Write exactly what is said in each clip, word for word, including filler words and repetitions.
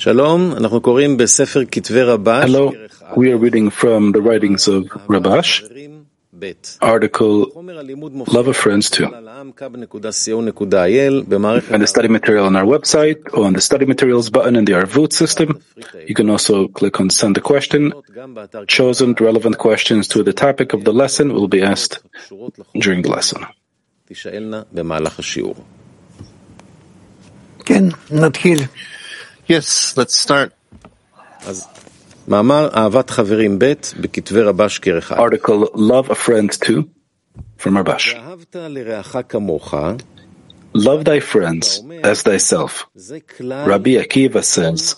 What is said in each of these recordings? Shalom. Hello, we are reading from the writings of Rabash, article Love of Friends two. And the study material on our website, or on the study materials button in the Arvut system. You can also click on send a question. Chosen relevant questions to the topic of the lesson will be asked during the lesson. Yes, let's start. Article Love of Friends two from Rabash. Love thy friends as thyself. Rabbi Akiva says,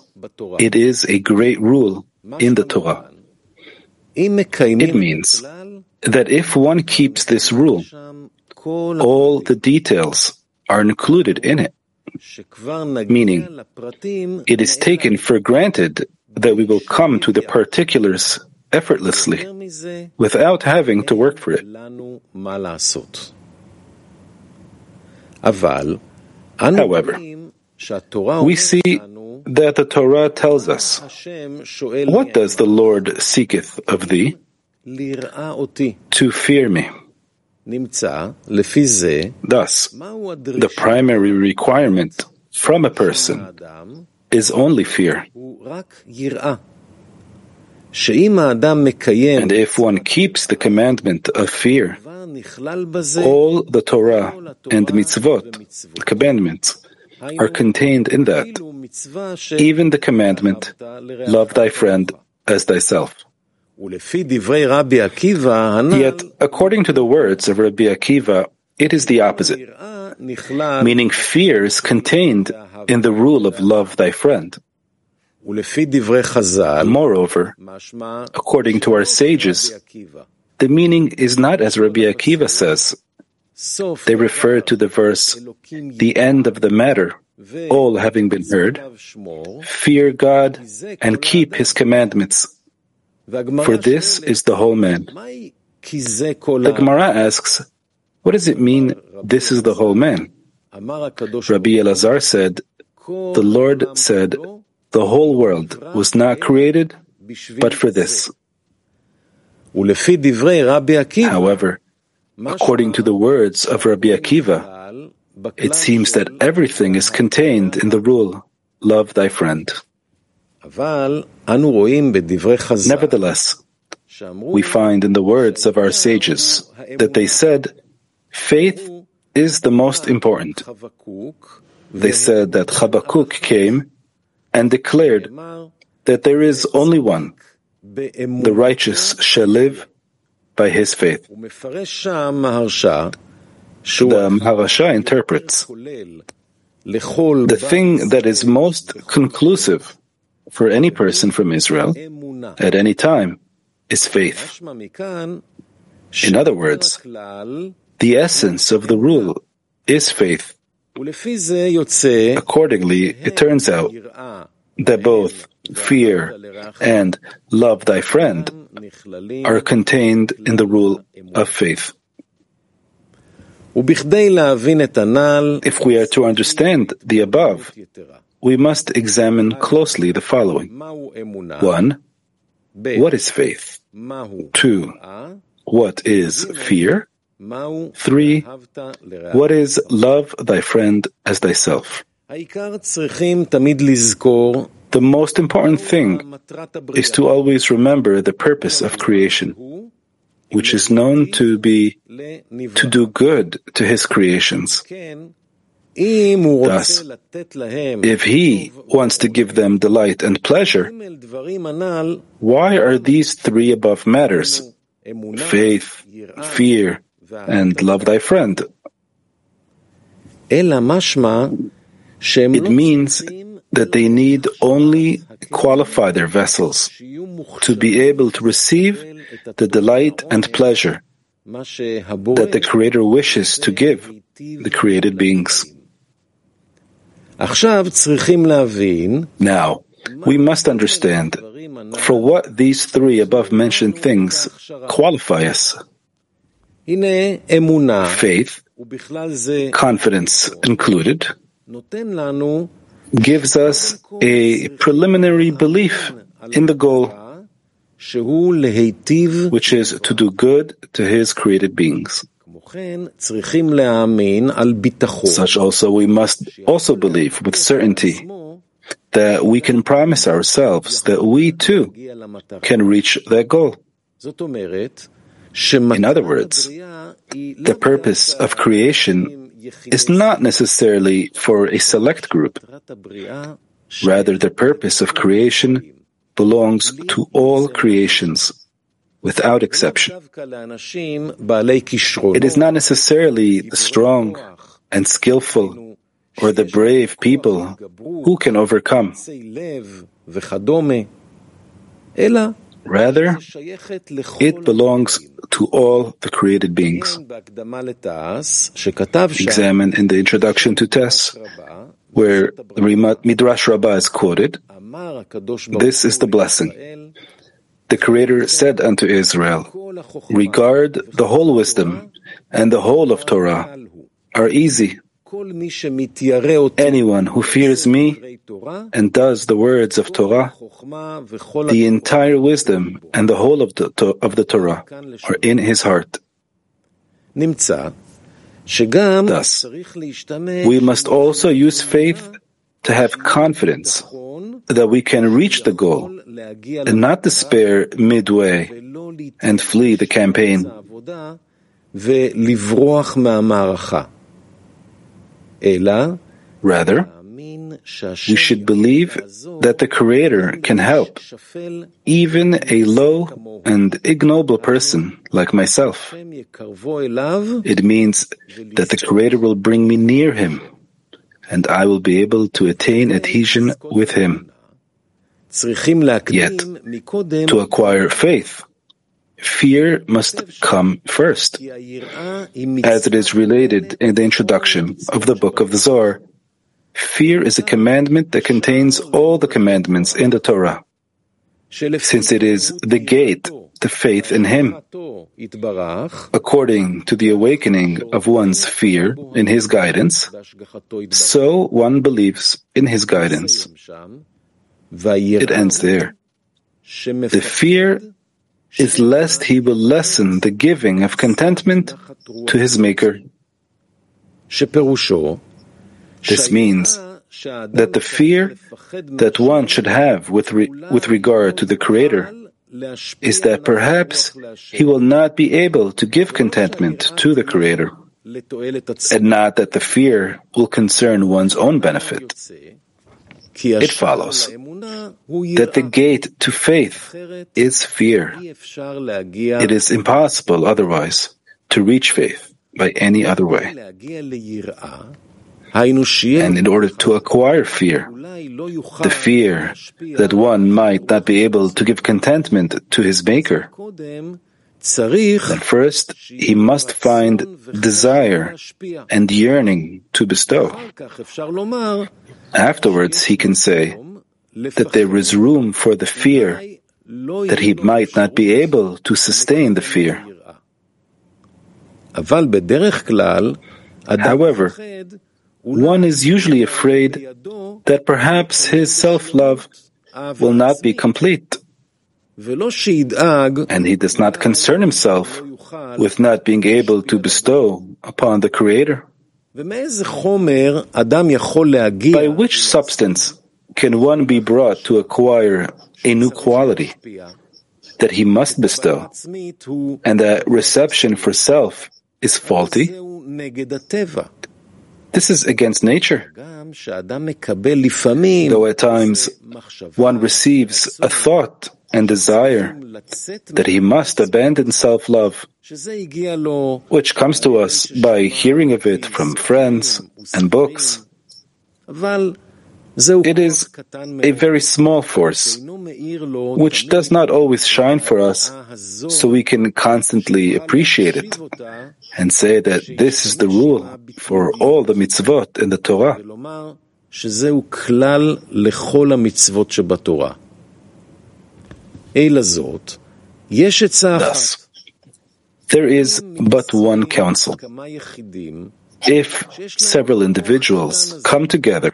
it is a great rule in the Torah. It means that if one keeps this rule, all the details are included in it. Meaning, it is taken for granted that we will come to the particulars effortlessly, without having to work for it. However, we see that the Torah tells us, what does the Lord seeketh of thee? To fear me. Thus, the primary requirement from a person is only fear. And if one keeps the commandment of fear, all the Torah and mitzvot, the commandments, are contained in that, even the commandment, love thy friend as thyself. Yet, according to the words of Rabbi Akiva, it is the opposite, meaning fear is contained in the rule of love thy friend. Moreover, according to our sages, the meaning is not as Rabbi Akiva says. They refer to the verse, the end of the matter, all having been heard, fear God and keep his commandments. For this is the whole man. The Gemara asks, what does it mean, this is the whole man? Rabbi Elazar said, the Lord said, the whole world was not created, but for this. However, according to the words of Rabbi Akiva, it seems that everything is contained in the rule, love thy friend. Nevertheless, we find in the words of our sages that they said, faith is the most important. They said that Habakkuk came and declared that there is only one, the righteous shall live by his faith. The Maharsha interprets, the thing that is most conclusive for any person from Israel, at any time, is faith. In other words, the essence of the rule is faith. Accordingly, it turns out that both fear and love thy friend are contained in the rule of faith. If we are to understand the above, we must examine closely the following. One, what is faith? Two, what is fear? Three, what is love thy friend as thyself? The most important thing is to always remember the purpose of creation, which is known to be to do good to his creations. Thus, if he wants to give them delight and pleasure, why are these three above matters, faith, fear, and love thy friend? It means that they need only qualify their vessels to be able to receive the delight and pleasure that the Creator wishes to give the created beings. Now, we must understand for what these three above-mentioned things qualify us. Faith, confidence included, gives us a preliminary belief in the goal, which is to do good to His created beings. Such also, we must also believe with certainty that we can promise ourselves that we too can reach that goal. In other words, the purpose of creation is not necessarily for a select group. Rather, the purpose of creation belongs to all creations, without exception. It is not necessarily the strong and skillful or the brave people who can overcome. Rather, it belongs to all the created beings. Examine in the introduction to Tess, where the Midrash Rabbah is quoted, this is the blessing. The Creator said unto Israel, regard the whole wisdom and the whole of Torah are easy. Anyone who fears me and does the words of Torah, the entire wisdom and the whole of the, to- of the Torah are in his heart. Thus, we must also use faith to have confidence that we can reach the goal and not despair midway and flee the campaign. Rather, we should believe that the Creator can help even a low and ignoble person like myself. It means that the Creator will bring me near Him, and I will be able to attain adhesion with Him. Yet, to acquire faith, fear must come first, as it is related in the introduction of the Book of the Zohar. Fear is a commandment that contains all the commandments in the Torah, since it is the gate to faith in Him. According to the awakening of one's fear in His guidance, so one believes in His guidance. It ends there. The fear is lest he will lessen the giving of contentment to his Maker. This means that the fear that one should have with, re- with regard to the Creator is that perhaps he will not be able to give contentment to the Creator, and not that the fear will concern one's own benefit. It follows that the gate to faith is fear. It is impossible otherwise to reach faith by any other way. And in order to acquire fear, the fear that one might not be able to give contentment to his Maker, then first he must find desire and yearning to bestow. Afterwards, he can say that there is room for the fear, that he might not be able to sustain the fear. However, one is usually afraid that perhaps his self-love will not be complete, and he does not concern himself with not being able to bestow upon the Creator. By which substance can one be brought to acquire a new quality that he must bestow, and that reception for self is faulty? This is against nature. Though at times one receives a thought and desire that he must abandon self-love, which comes to us by hearing of it from friends and books, it is a very small force, which does not always shine for us, so we can constantly appreciate it and say that this is the rule for all the mitzvot in the Torah. Thus, there is but one counsel, if several individuals come together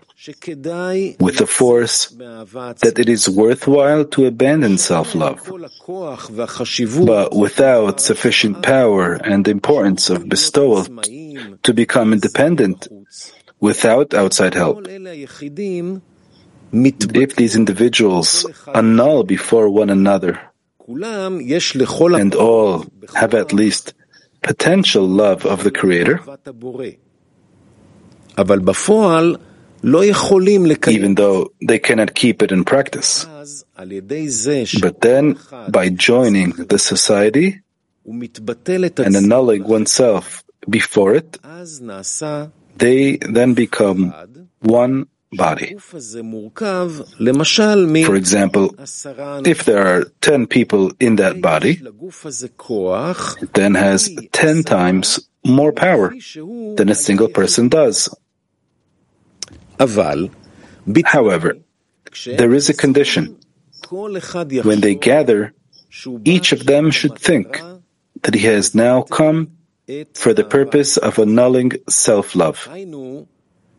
with the force that it is worthwhile to abandon self-love, but without sufficient power and importance of bestowal to become independent without outside help. If these individuals annul before one another, and all have at least potential love of the Creator, even though they cannot keep it in practice. But then, by joining the society and annulling oneself before it, they then become one body. For example, if there are ten people in that body, it then has ten times more power than a single person does. However, there is a condition. When they gather, each of them should think that he has now come for the purpose of annulling self-love.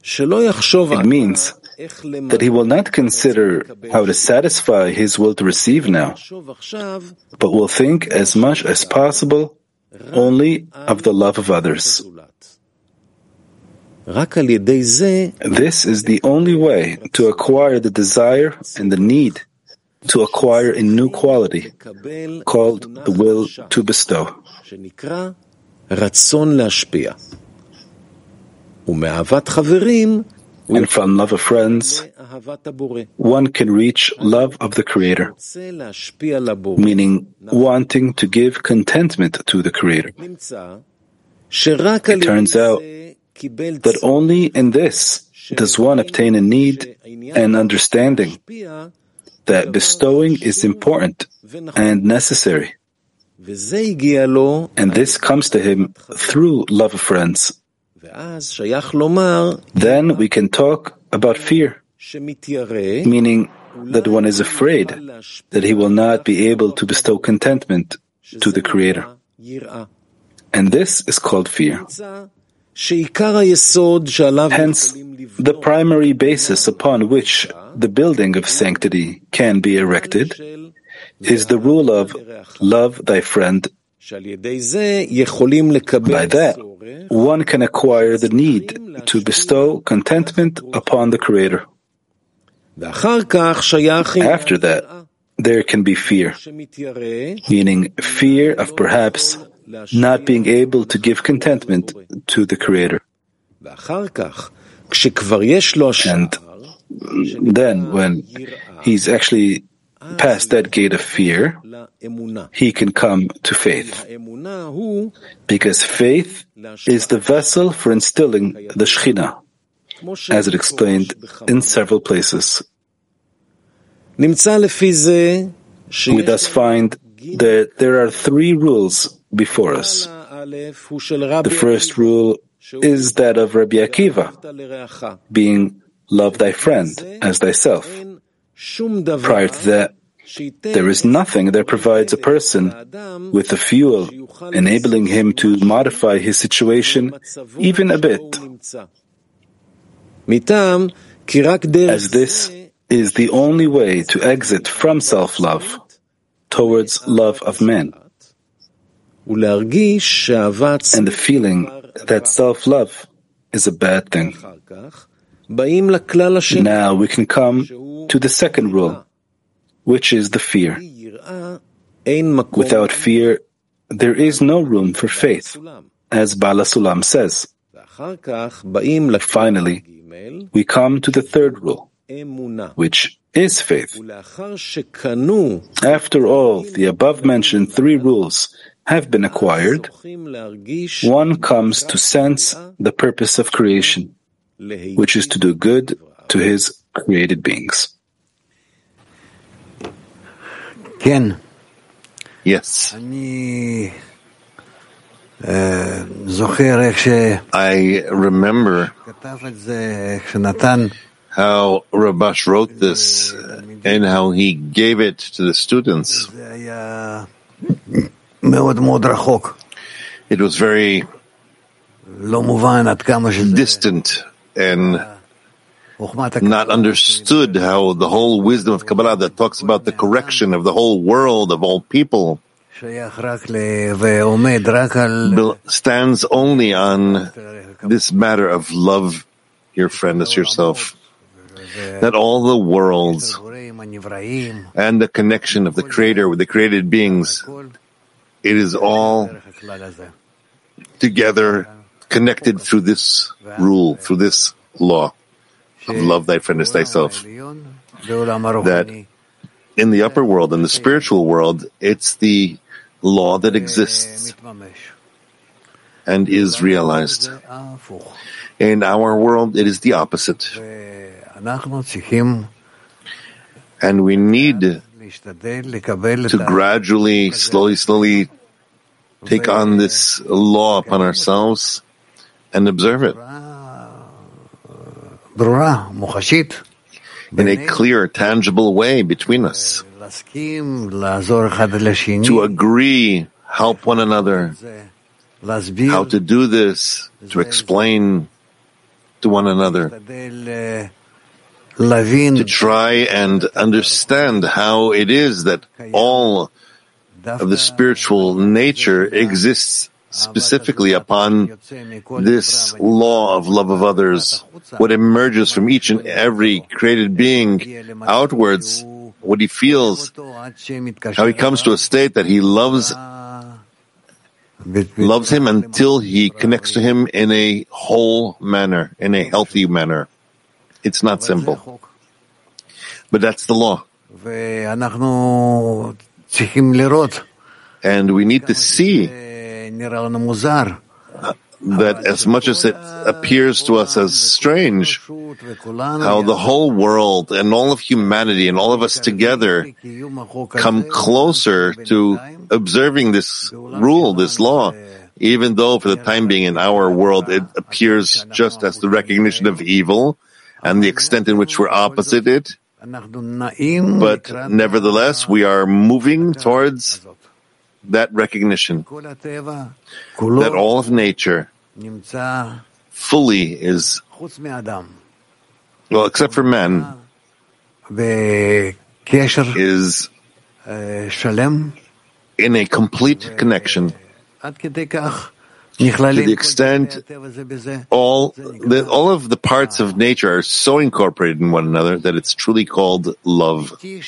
It means that he will not consider how to satisfy his will to receive now, but will think as much as possible only of the love of others. This is the only way to acquire the desire and the need to acquire a new quality called the will to bestow. And from love of friends, one can reach love of the Creator, meaning wanting to give contentment to the Creator. It turns out that only in this does one obtain a need and understanding that bestowing is important and necessary. And this comes to him through love of friends. Then we can talk about fear, meaning that one is afraid that he will not be able to bestow contentment to the Creator. And this is called fear. Hence, the primary basis upon which the building of sanctity can be erected is the rule of love thy friend. By that, one can acquire the need to bestow contentment upon the Creator. After that, there can be fear, meaning fear of perhaps not being able to give contentment to the Creator. And then, when he's actually past that gate of fear, he can come to faith, because faith is the vessel for instilling the Shekhinah, as it explained in several places. We thus find that there are three rules before us. The first rule is that of Rabbi Akiva, being love thy friend as thyself. Prior to that, there is nothing that provides a person with the fuel enabling him to modify his situation even a bit, as this is the only way to exit from self-love towards love of men, and the feeling that self-love is a bad thing. Now we can come to the second rule, which is the fear. Without fear, there is no room for faith, as Baal HaSulam says. Finally, we come to the third rule, which is faith. After all the above-mentioned three rules have been acquired, one comes to sense the purpose of creation, which is to do good to his created beings. Ken. Yes. I remember how Rabash wrote this and how he gave it to the students. It was very distant and not understood how the whole wisdom of Kabbalah that talks about the correction of the whole world, of all people, stands only on this matter of love your friend as yourself. That all the worlds and the connection of the Creator with the created beings, it is all together connected through this rule, through this law of love thy friend as thyself. That in the upper world, in the spiritual world, it's the law that exists and is realized. In our world, it is the opposite. And we need to gradually, slowly, slowly take on this law upon ourselves and observe it in a clear, tangible way between us. To agree, help one another, how to do this, to explain to one another, to try and understand how it is that all of the spiritual nature exists specifically upon this law of love of others. What emerges from each and every created being outwards, what he feels, how he comes to a state that he loves loves him until he connects to him in a whole manner, in a healthy manner. It's not simple. But that's the law. And we need to see that as much as it appears to us as strange, how the whole world and all of humanity and all of us together come closer to observing this rule, this law, even though for the time being in our world it appears just as the recognition of evil and the extent in which we're opposite it. But nevertheless, we are moving towards that recognition that all of nature fully is, well, except for man, is in a complete connection. To the extent all the, all of the parts of nature are so incorporated in one another that it's truly called love. P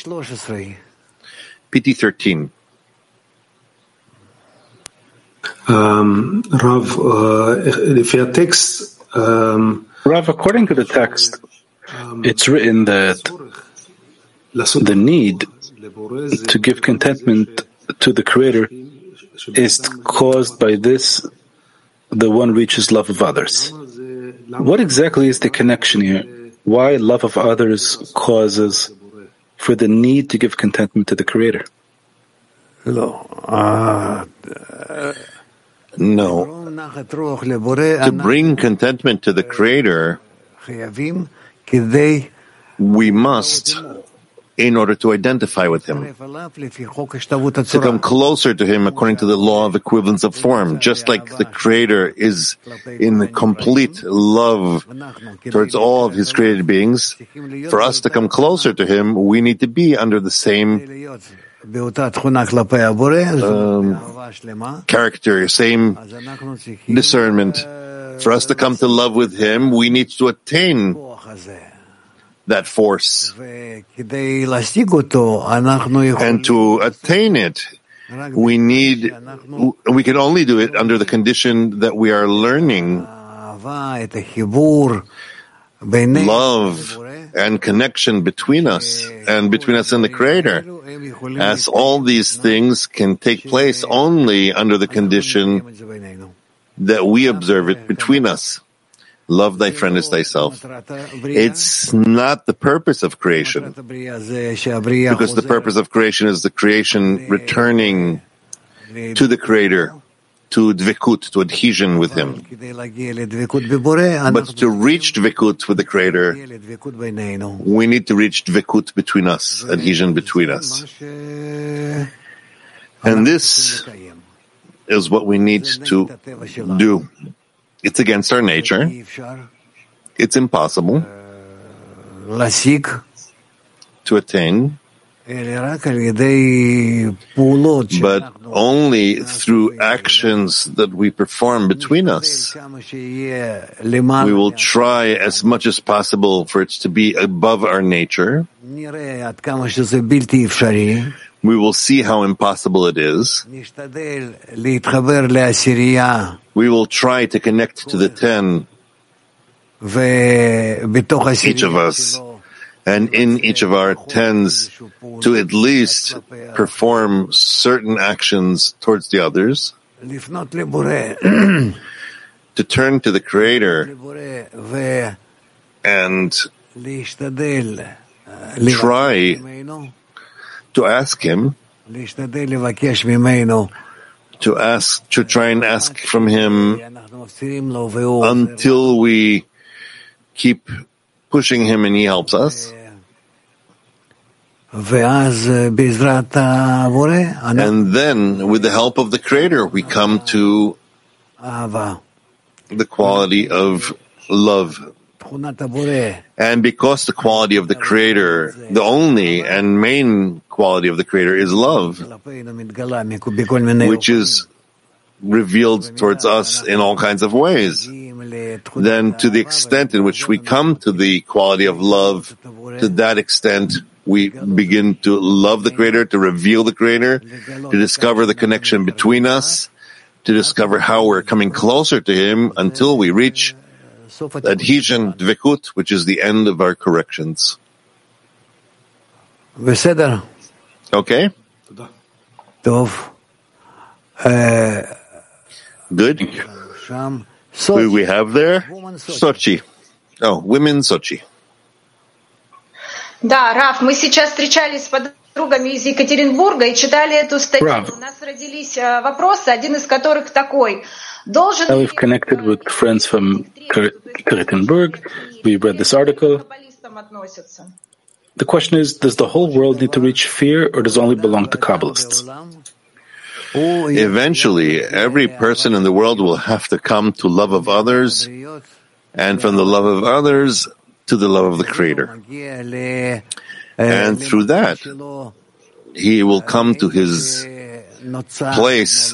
T thirteen. Um, Rav, uh, text, um, Rav, according to the text, um, it's written that the need to give contentment to the Creator is caused by this. The one reaches love of others. What exactly is the connection here? Why love of others causes for the need to give contentment to the Creator? No. Uh, no. To bring contentment to the Creator, we must, in order to identify with him, to come closer to him according to the law of equivalence of form, just like the Creator is in the complete love towards all of his created beings. For us to come closer to him, we need to be under the same um, character, same discernment. For us to come to love with him, we need to attain that force. And to attain it, we need, we can only do it under the condition that we are learning love and connection between us and between us and the Creator, as all these things can take place only under the condition that we observe it between us. Love thy friend as thyself. It's not the purpose of creation, because the purpose of creation is the creation returning to the Creator, to dvikut, to adhesion with him. But to reach dvikut with the Creator, we need to reach dvikut between us, adhesion between us. And this is what we need to do. It's against our nature. It's impossible to attain, but only through actions that we perform between us. We will try as much as possible for it to be above our nature. We will see how impossible it is. We will try to connect to the ten, each of us, and in each of our tens to at least perform certain actions towards the others, to turn to the Creator and try to ask Him, to ask, to try and ask from Him until we keep pushing Him and He helps us. And then, with the help of the Creator, we come to the quality of love. And because the quality of the Creator, the only and main quality of the Creator is love, which is revealed towards us in all kinds of ways, then to the extent in which we come to the quality of love, to that extent we begin to love the Creator, to reveal the Creator, to discover the connection between us, to discover how we're coming closer to Him until we reach adhesion, dvikut, which is the end of our corrections. Okay? Good. Who do we have there? Sochi. Oh, women Sochi. Да, Раф, мы сейчас встречались с подругами из Екатеринбурга и читали эту статью. У нас родились вопросы, один из которых такой. Now we've connected with friends from Ekaterinburg. We read this article. The question is, does the whole world need to reach fear, or does it only belong to Kabbalists? Eventually, every person in the world will have to come to love of others, and from the love of others to the love of the Creator. And through that, he will come to his place,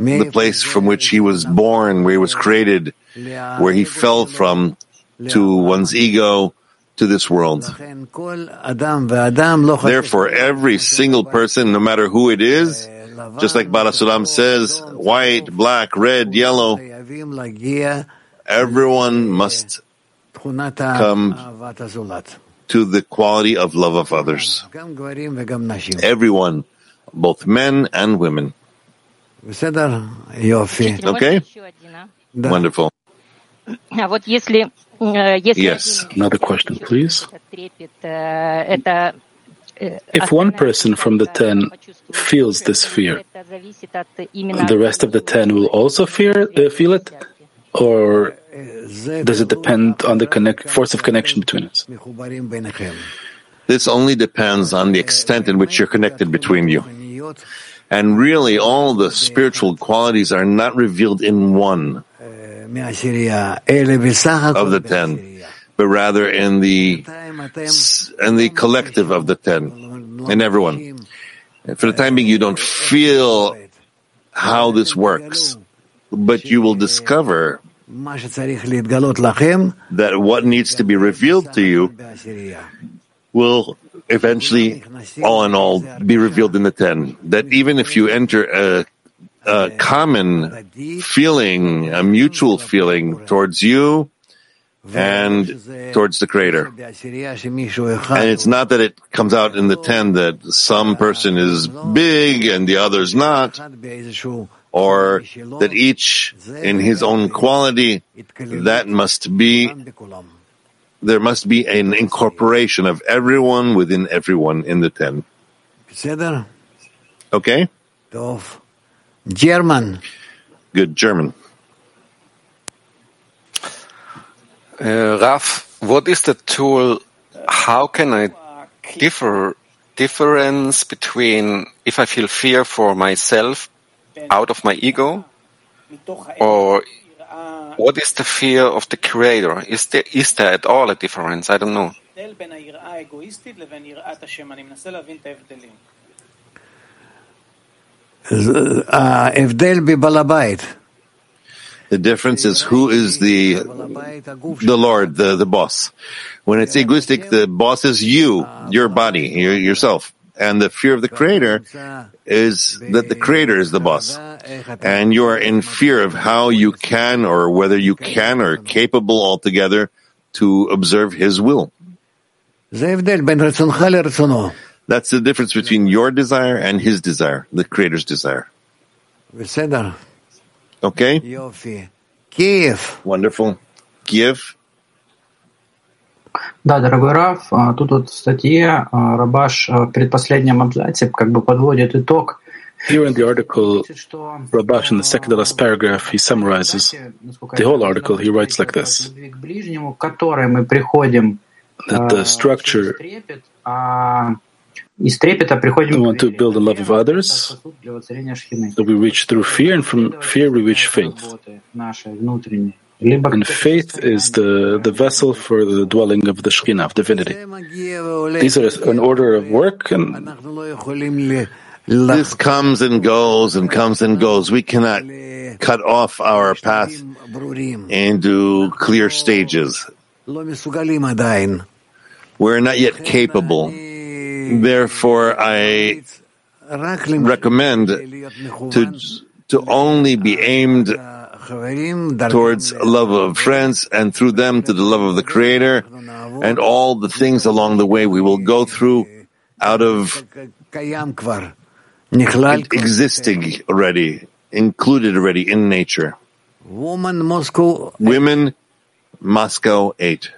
the place from which he was born, where he was created, where he fell from, to one's ego, to this world. Therefore, every single person, no matter who it is, just like Baal HaSulam says, white, black, red, yellow, everyone must come to the quality of love of others. Everyone, both men and women. Okay? Wonderful. Yes. Another question, please. If one person from the ten feels this fear, the rest of the ten will also fear, uh, feel it? Or does it depend on the connect, force of connection between us? This only depends on the extent in which you're connected between you. And really, all the spiritual qualities are not revealed in one of the ten, but rather in the in the collective of the ten, in everyone. For the time being, you don't feel how this works, but you will discover that what needs to be revealed to you will eventually, all in all, be revealed in the ten. That even if you enter a a common feeling, a mutual feeling towards you and towards the Creator. And it's not that it comes out in the ten that some person is big and the other's not, or that each in his own quality, that must be, there must be an incorporation of everyone within everyone in the ten. Okay? German. Good, German. Uh, Raf, what is the tool? How can I differ difference between if I feel fear for myself out of my ego, or What is the fear of the Creator? Is there, is there at all a difference? I don't know. The difference is who is the the Lord, the, the boss. When it's egoistic, the boss is you, your body, your, yourself. And the fear of the Creator is that the Creator is the boss. And you are in fear of how you can or whether you can or are capable altogether to observe His will. That's the difference between your desire and His desire, the Creator's desire. Okay? Kiev. Wonderful. Kiev. Да, дорогой Раф, тут вот в статье Рабаш в предпоследнем абзаце как бы подводит итог. Here in the article, Rabash, in the second to last paragraph, he summarizes the whole article. He writes like this, that the structure, we want to build the love of others, that we reach through fear, and from fear we reach faith. And faith is the, the vessel for the dwelling of the Shekhinah, of divinity. These are an order of work, and this comes and goes and comes and goes. We cannot cut off our path into clear stages. We're not yet capable. Therefore, I recommend to, to only be aimed towards love of friends, and through them to the love of the Creator, and all the things along the way we will go through out of existing already, included already in nature. Woman, Moscow, Women, Moscow eight.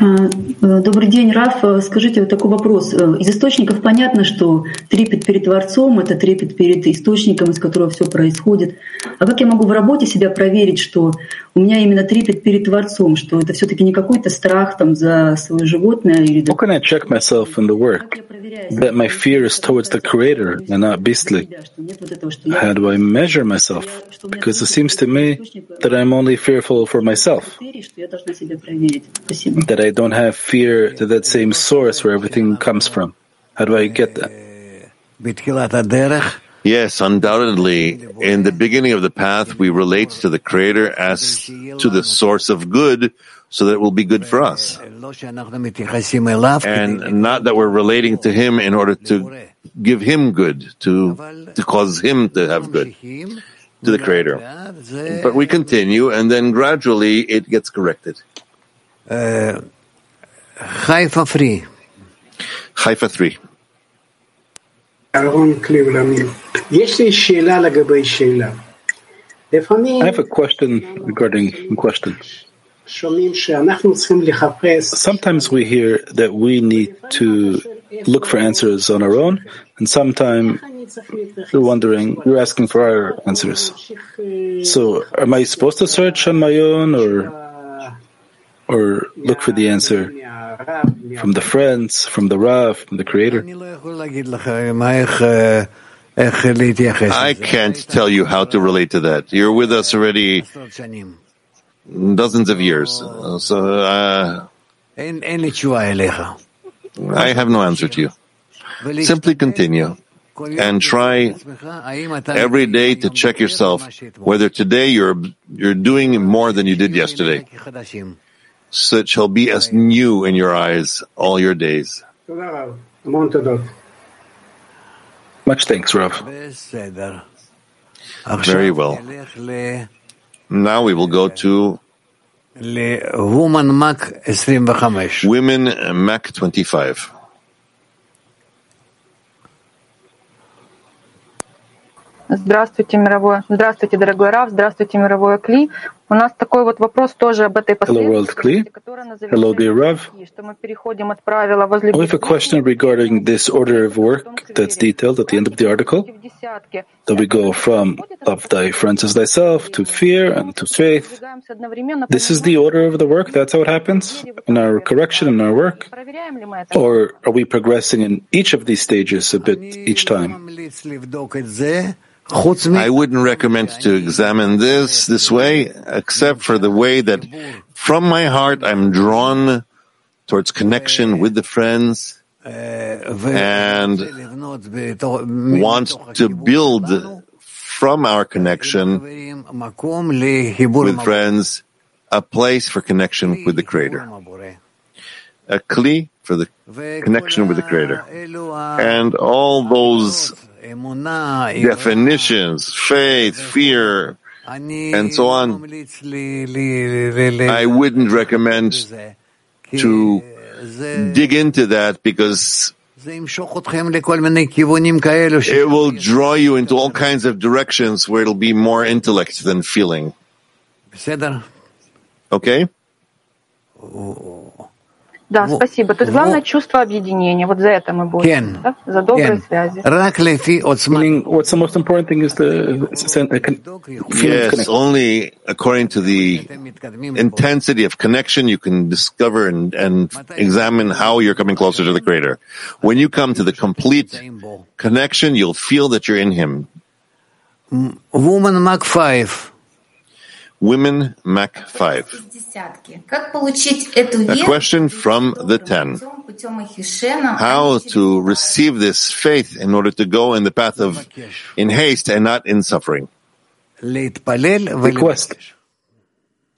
Добрый день, Раф. Скажите, вот такой вопрос. Из источников понятно, что трепет перед Творцом — это трепет перед источником, из которого все происходит. А как я могу в работе себя проверить, что у меня именно трепет перед Творцом, что это все-таки не какой-то страх там за свое животное или... How can I check myself in the work that my fear is towards the Creator and not beastly? How do I measure myself? Because it seems to me that I'm only fearful for myself. That I don't have fear to that same source where everything comes from. How do I get that? Yes, undoubtedly, in the beginning of the path, we relate to the Creator as to the source of good, so that it will be good for us. And not that we're relating to Him in order to give Him good, to, to cause Him to have good, to the Creator. But we continue, and then gradually it gets corrected. Uh, Haifa three. Haifa three. I have a question regarding question. Sometimes we hear that we need to look for answers on our own, and sometimes we're wondering, we're asking for our answers. So, am I supposed to search on my own, or... or look for the answer from the friends, from the Rav, from the Creator? I can't tell you how to relate to that. You're with us already dozens of years. So uh, I have no answer to you. Simply continue and try every day to check yourself whether today you're you're doing more than you did yesterday. So it shall be as new in your eyes all your days. Much thanks, Rav. Very well. Now we will go to Women Mac twenty-five. Здравствуйте, мировое. Здравствуйте, дорогой Раф. Здравствуйте, мировое Кли. У нас такой вот вопрос тоже об этой последовательности, которая называется, что мы переходим от правила возлюбить. We have a question regarding this order of work that's detailed at the end of the article. That we go from love thy friends as thyself to fear and to faith. This is the order of the work. That's how it happens in our correction, in our work. Or are we progressing in each of these stages a bit each time? I wouldn't recommend to examine this this way, except for the way that from my heart I'm drawn towards connection with the friends and wants to build from our connection with friends a place for connection with the Creator, a kli for the connection with the Creator. And all those definitions, faith, fear, and so on, I wouldn't recommend to dig into that because it will draw you into all kinds of directions where it'll be more intellect than feeling. Okay? Да, спасибо. То есть главное чувство объединения. Вот за это мы боремся, да? За добрые связи. What's the most important thing is the yes, only according to the intensity of connection you can discover and, and examine how you're coming closer to the Creator. When you come to the complete connection, you'll feel that you're in Him. Woman Mach five. Women Mach five. A question from the ten. How to receive this faith in order to go in the path of in haste and not in suffering. Request.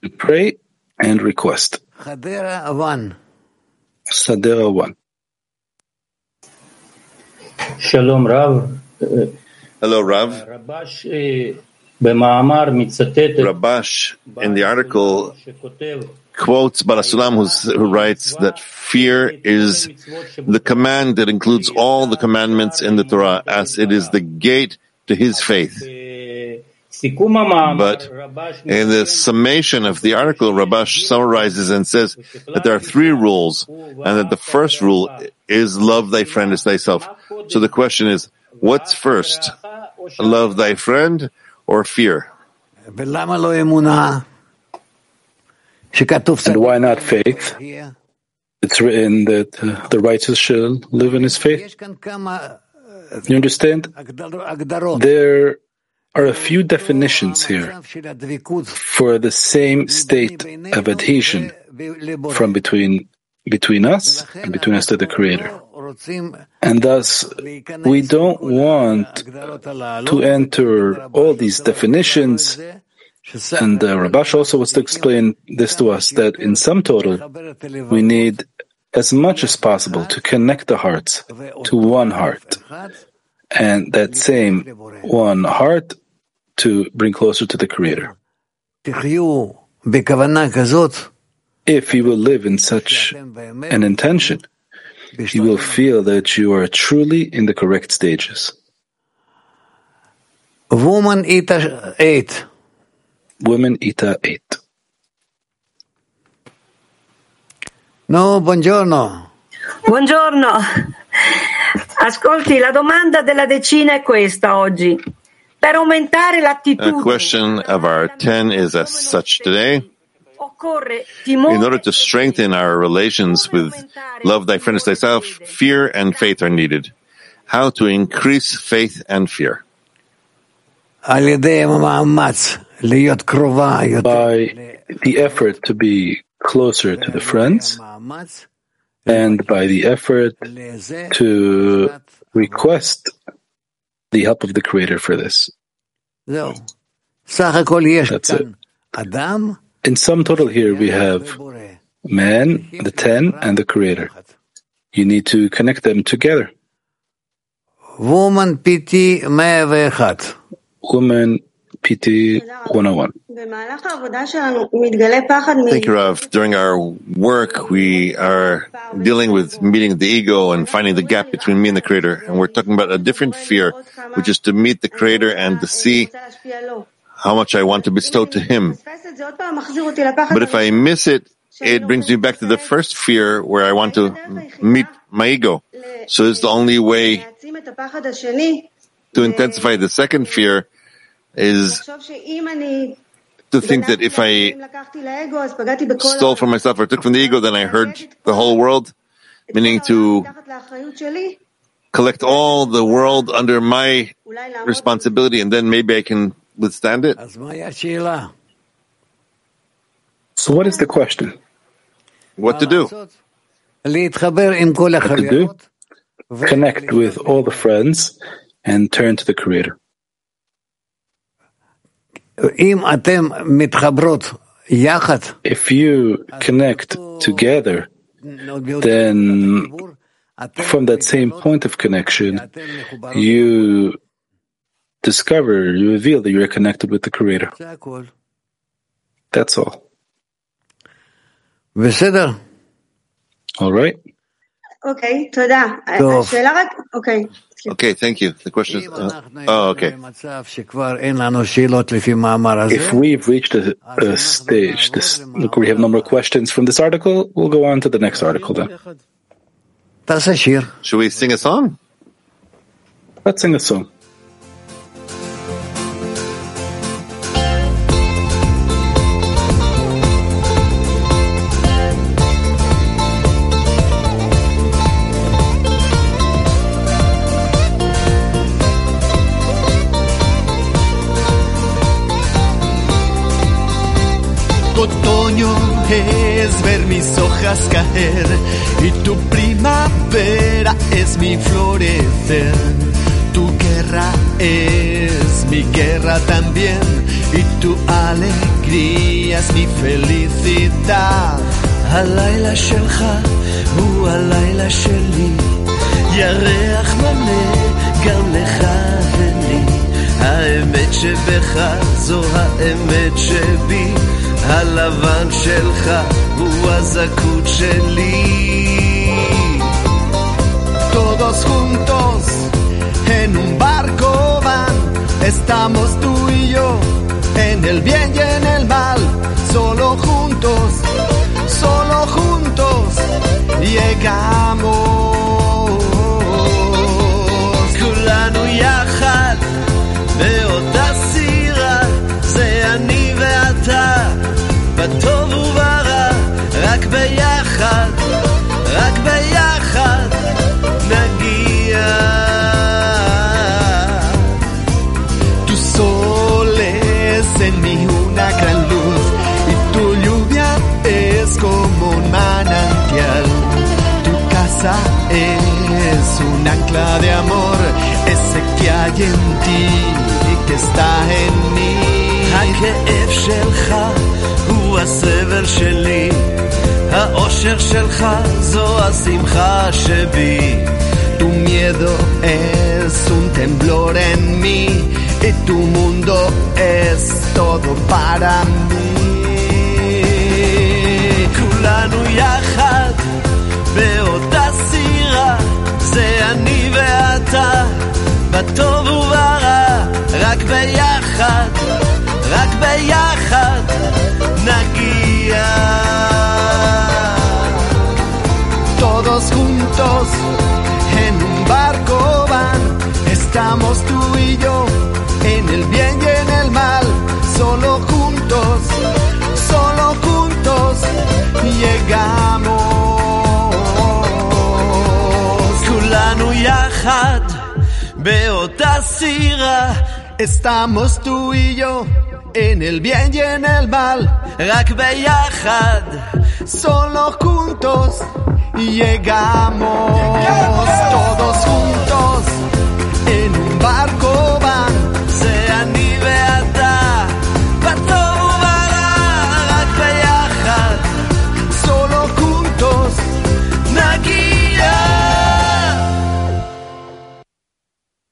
To pray and request. Chadera one. Chadera one. Shalom Rav. Hello Rav. Rabash. Rabash, in the article, quotes Baal HaSulam, who writes that fear is the command that includes all the commandments in the Torah, as it is the gate to his faith. But in the summation of the article, Rabash summarizes and says that there are three rules, and that the first rule is love thy friend as thyself. So the question is, what's first? Love thy friend? Or fear. And why not faith? It's written that uh, the righteous shall live in his faith. You understand? There are a few definitions here for the same state of adhesion from between between us and between us to the Creator. And thus, we don't want to enter all these definitions. And uh, Rabash also wants to explain this to us, that in sum total, we need as much as possible to connect the hearts to one heart. And that same one heart to bring closer to the Creator. If you will live in such an intention, you will feel that you are truly in the correct stages. Woman Ita eight. Woman Ita eight. No, buongiorno. Buongiorno. Ascolti, la domanda della decina è questa oggi. Per aumentare l'attitudine. The question of our ten is as such today. In order to strengthen our relations with love thy friend as thyself, fear and faith are needed. How to increase faith and fear? By the effort to be closer to the friends, and by the effort to request the help of the Creator for this. That's it. In sum total here we have man, the ten, and the Creator. You need to connect them together. Woman P T one oh one. Woman P T one oh one. Thank you, Rav. During our work, we are dealing with meeting the ego and finding the gap between me and the Creator. And we're talking about a different fear, which is to meet the Creator and to see how much I want to bestow to Him. But if I miss it, it brings me back to the first fear where I want to meet my ego. So it's the only way to intensify the second fear is to think that if I stole from myself or took from the ego, then I hurt the whole world, meaning to collect all the world under my responsibility, and then maybe I can withstand it? So what is the question? What to do? What to do? Connect with all the friends and turn to the Creator. If you connect together, then from that same point of connection, you discover, you reveal that you are connected with the Creator. That's all. All right. Okay, toda. Okay. Okay, thank you. The question is, uh, oh, okay. If we've reached a, a stage, this, look, we have no more questions from this article, we'll go on to the next article then. Should we sing a song? Let's sing a song. Es ver mis hojas caer y tu primavera es mi florecer. Tu guerra es mi guerra también y tu alegría es mi felicidad. הלילה שלך הוא הלילה שלי, ירח מלא גם לך ולי. האמת שבך זו האמת שבי, הלבן שלך הוא הזכות שלי. Todos juntos en un barco van, estamos tú y yo en el bien y en el mal. Solo juntos, solo juntos llegamos. כולנו יחד באותה סירה, זה אני ואתה, בטוב וברע, רק ביחד, רק ביחד נגיע. Tu sol es en mí una gran luz y tu lluvia es como un manantial. Tu casa es un ancla de amor, ese que hay en ti y que está en mí. הכאב שלך הוא הסבל שלי, האושר שלך זו השמחה שבי. Tu miedo es un temblor en mí y tu mundo es todo para mí. כולנו יחד באותה סירה, זה אני ואתה, בטוב וברע, רק ביחד, רק ביחד נגיע. Todos juntos en un barco van, estamos tú y yo en el bien y en el mal. Solo juntos, solo juntos llegamos. כולנו יחד באותה סירה, estamos tú y yo en el bien y en el mal, רק ביחד, solo juntos llegamos.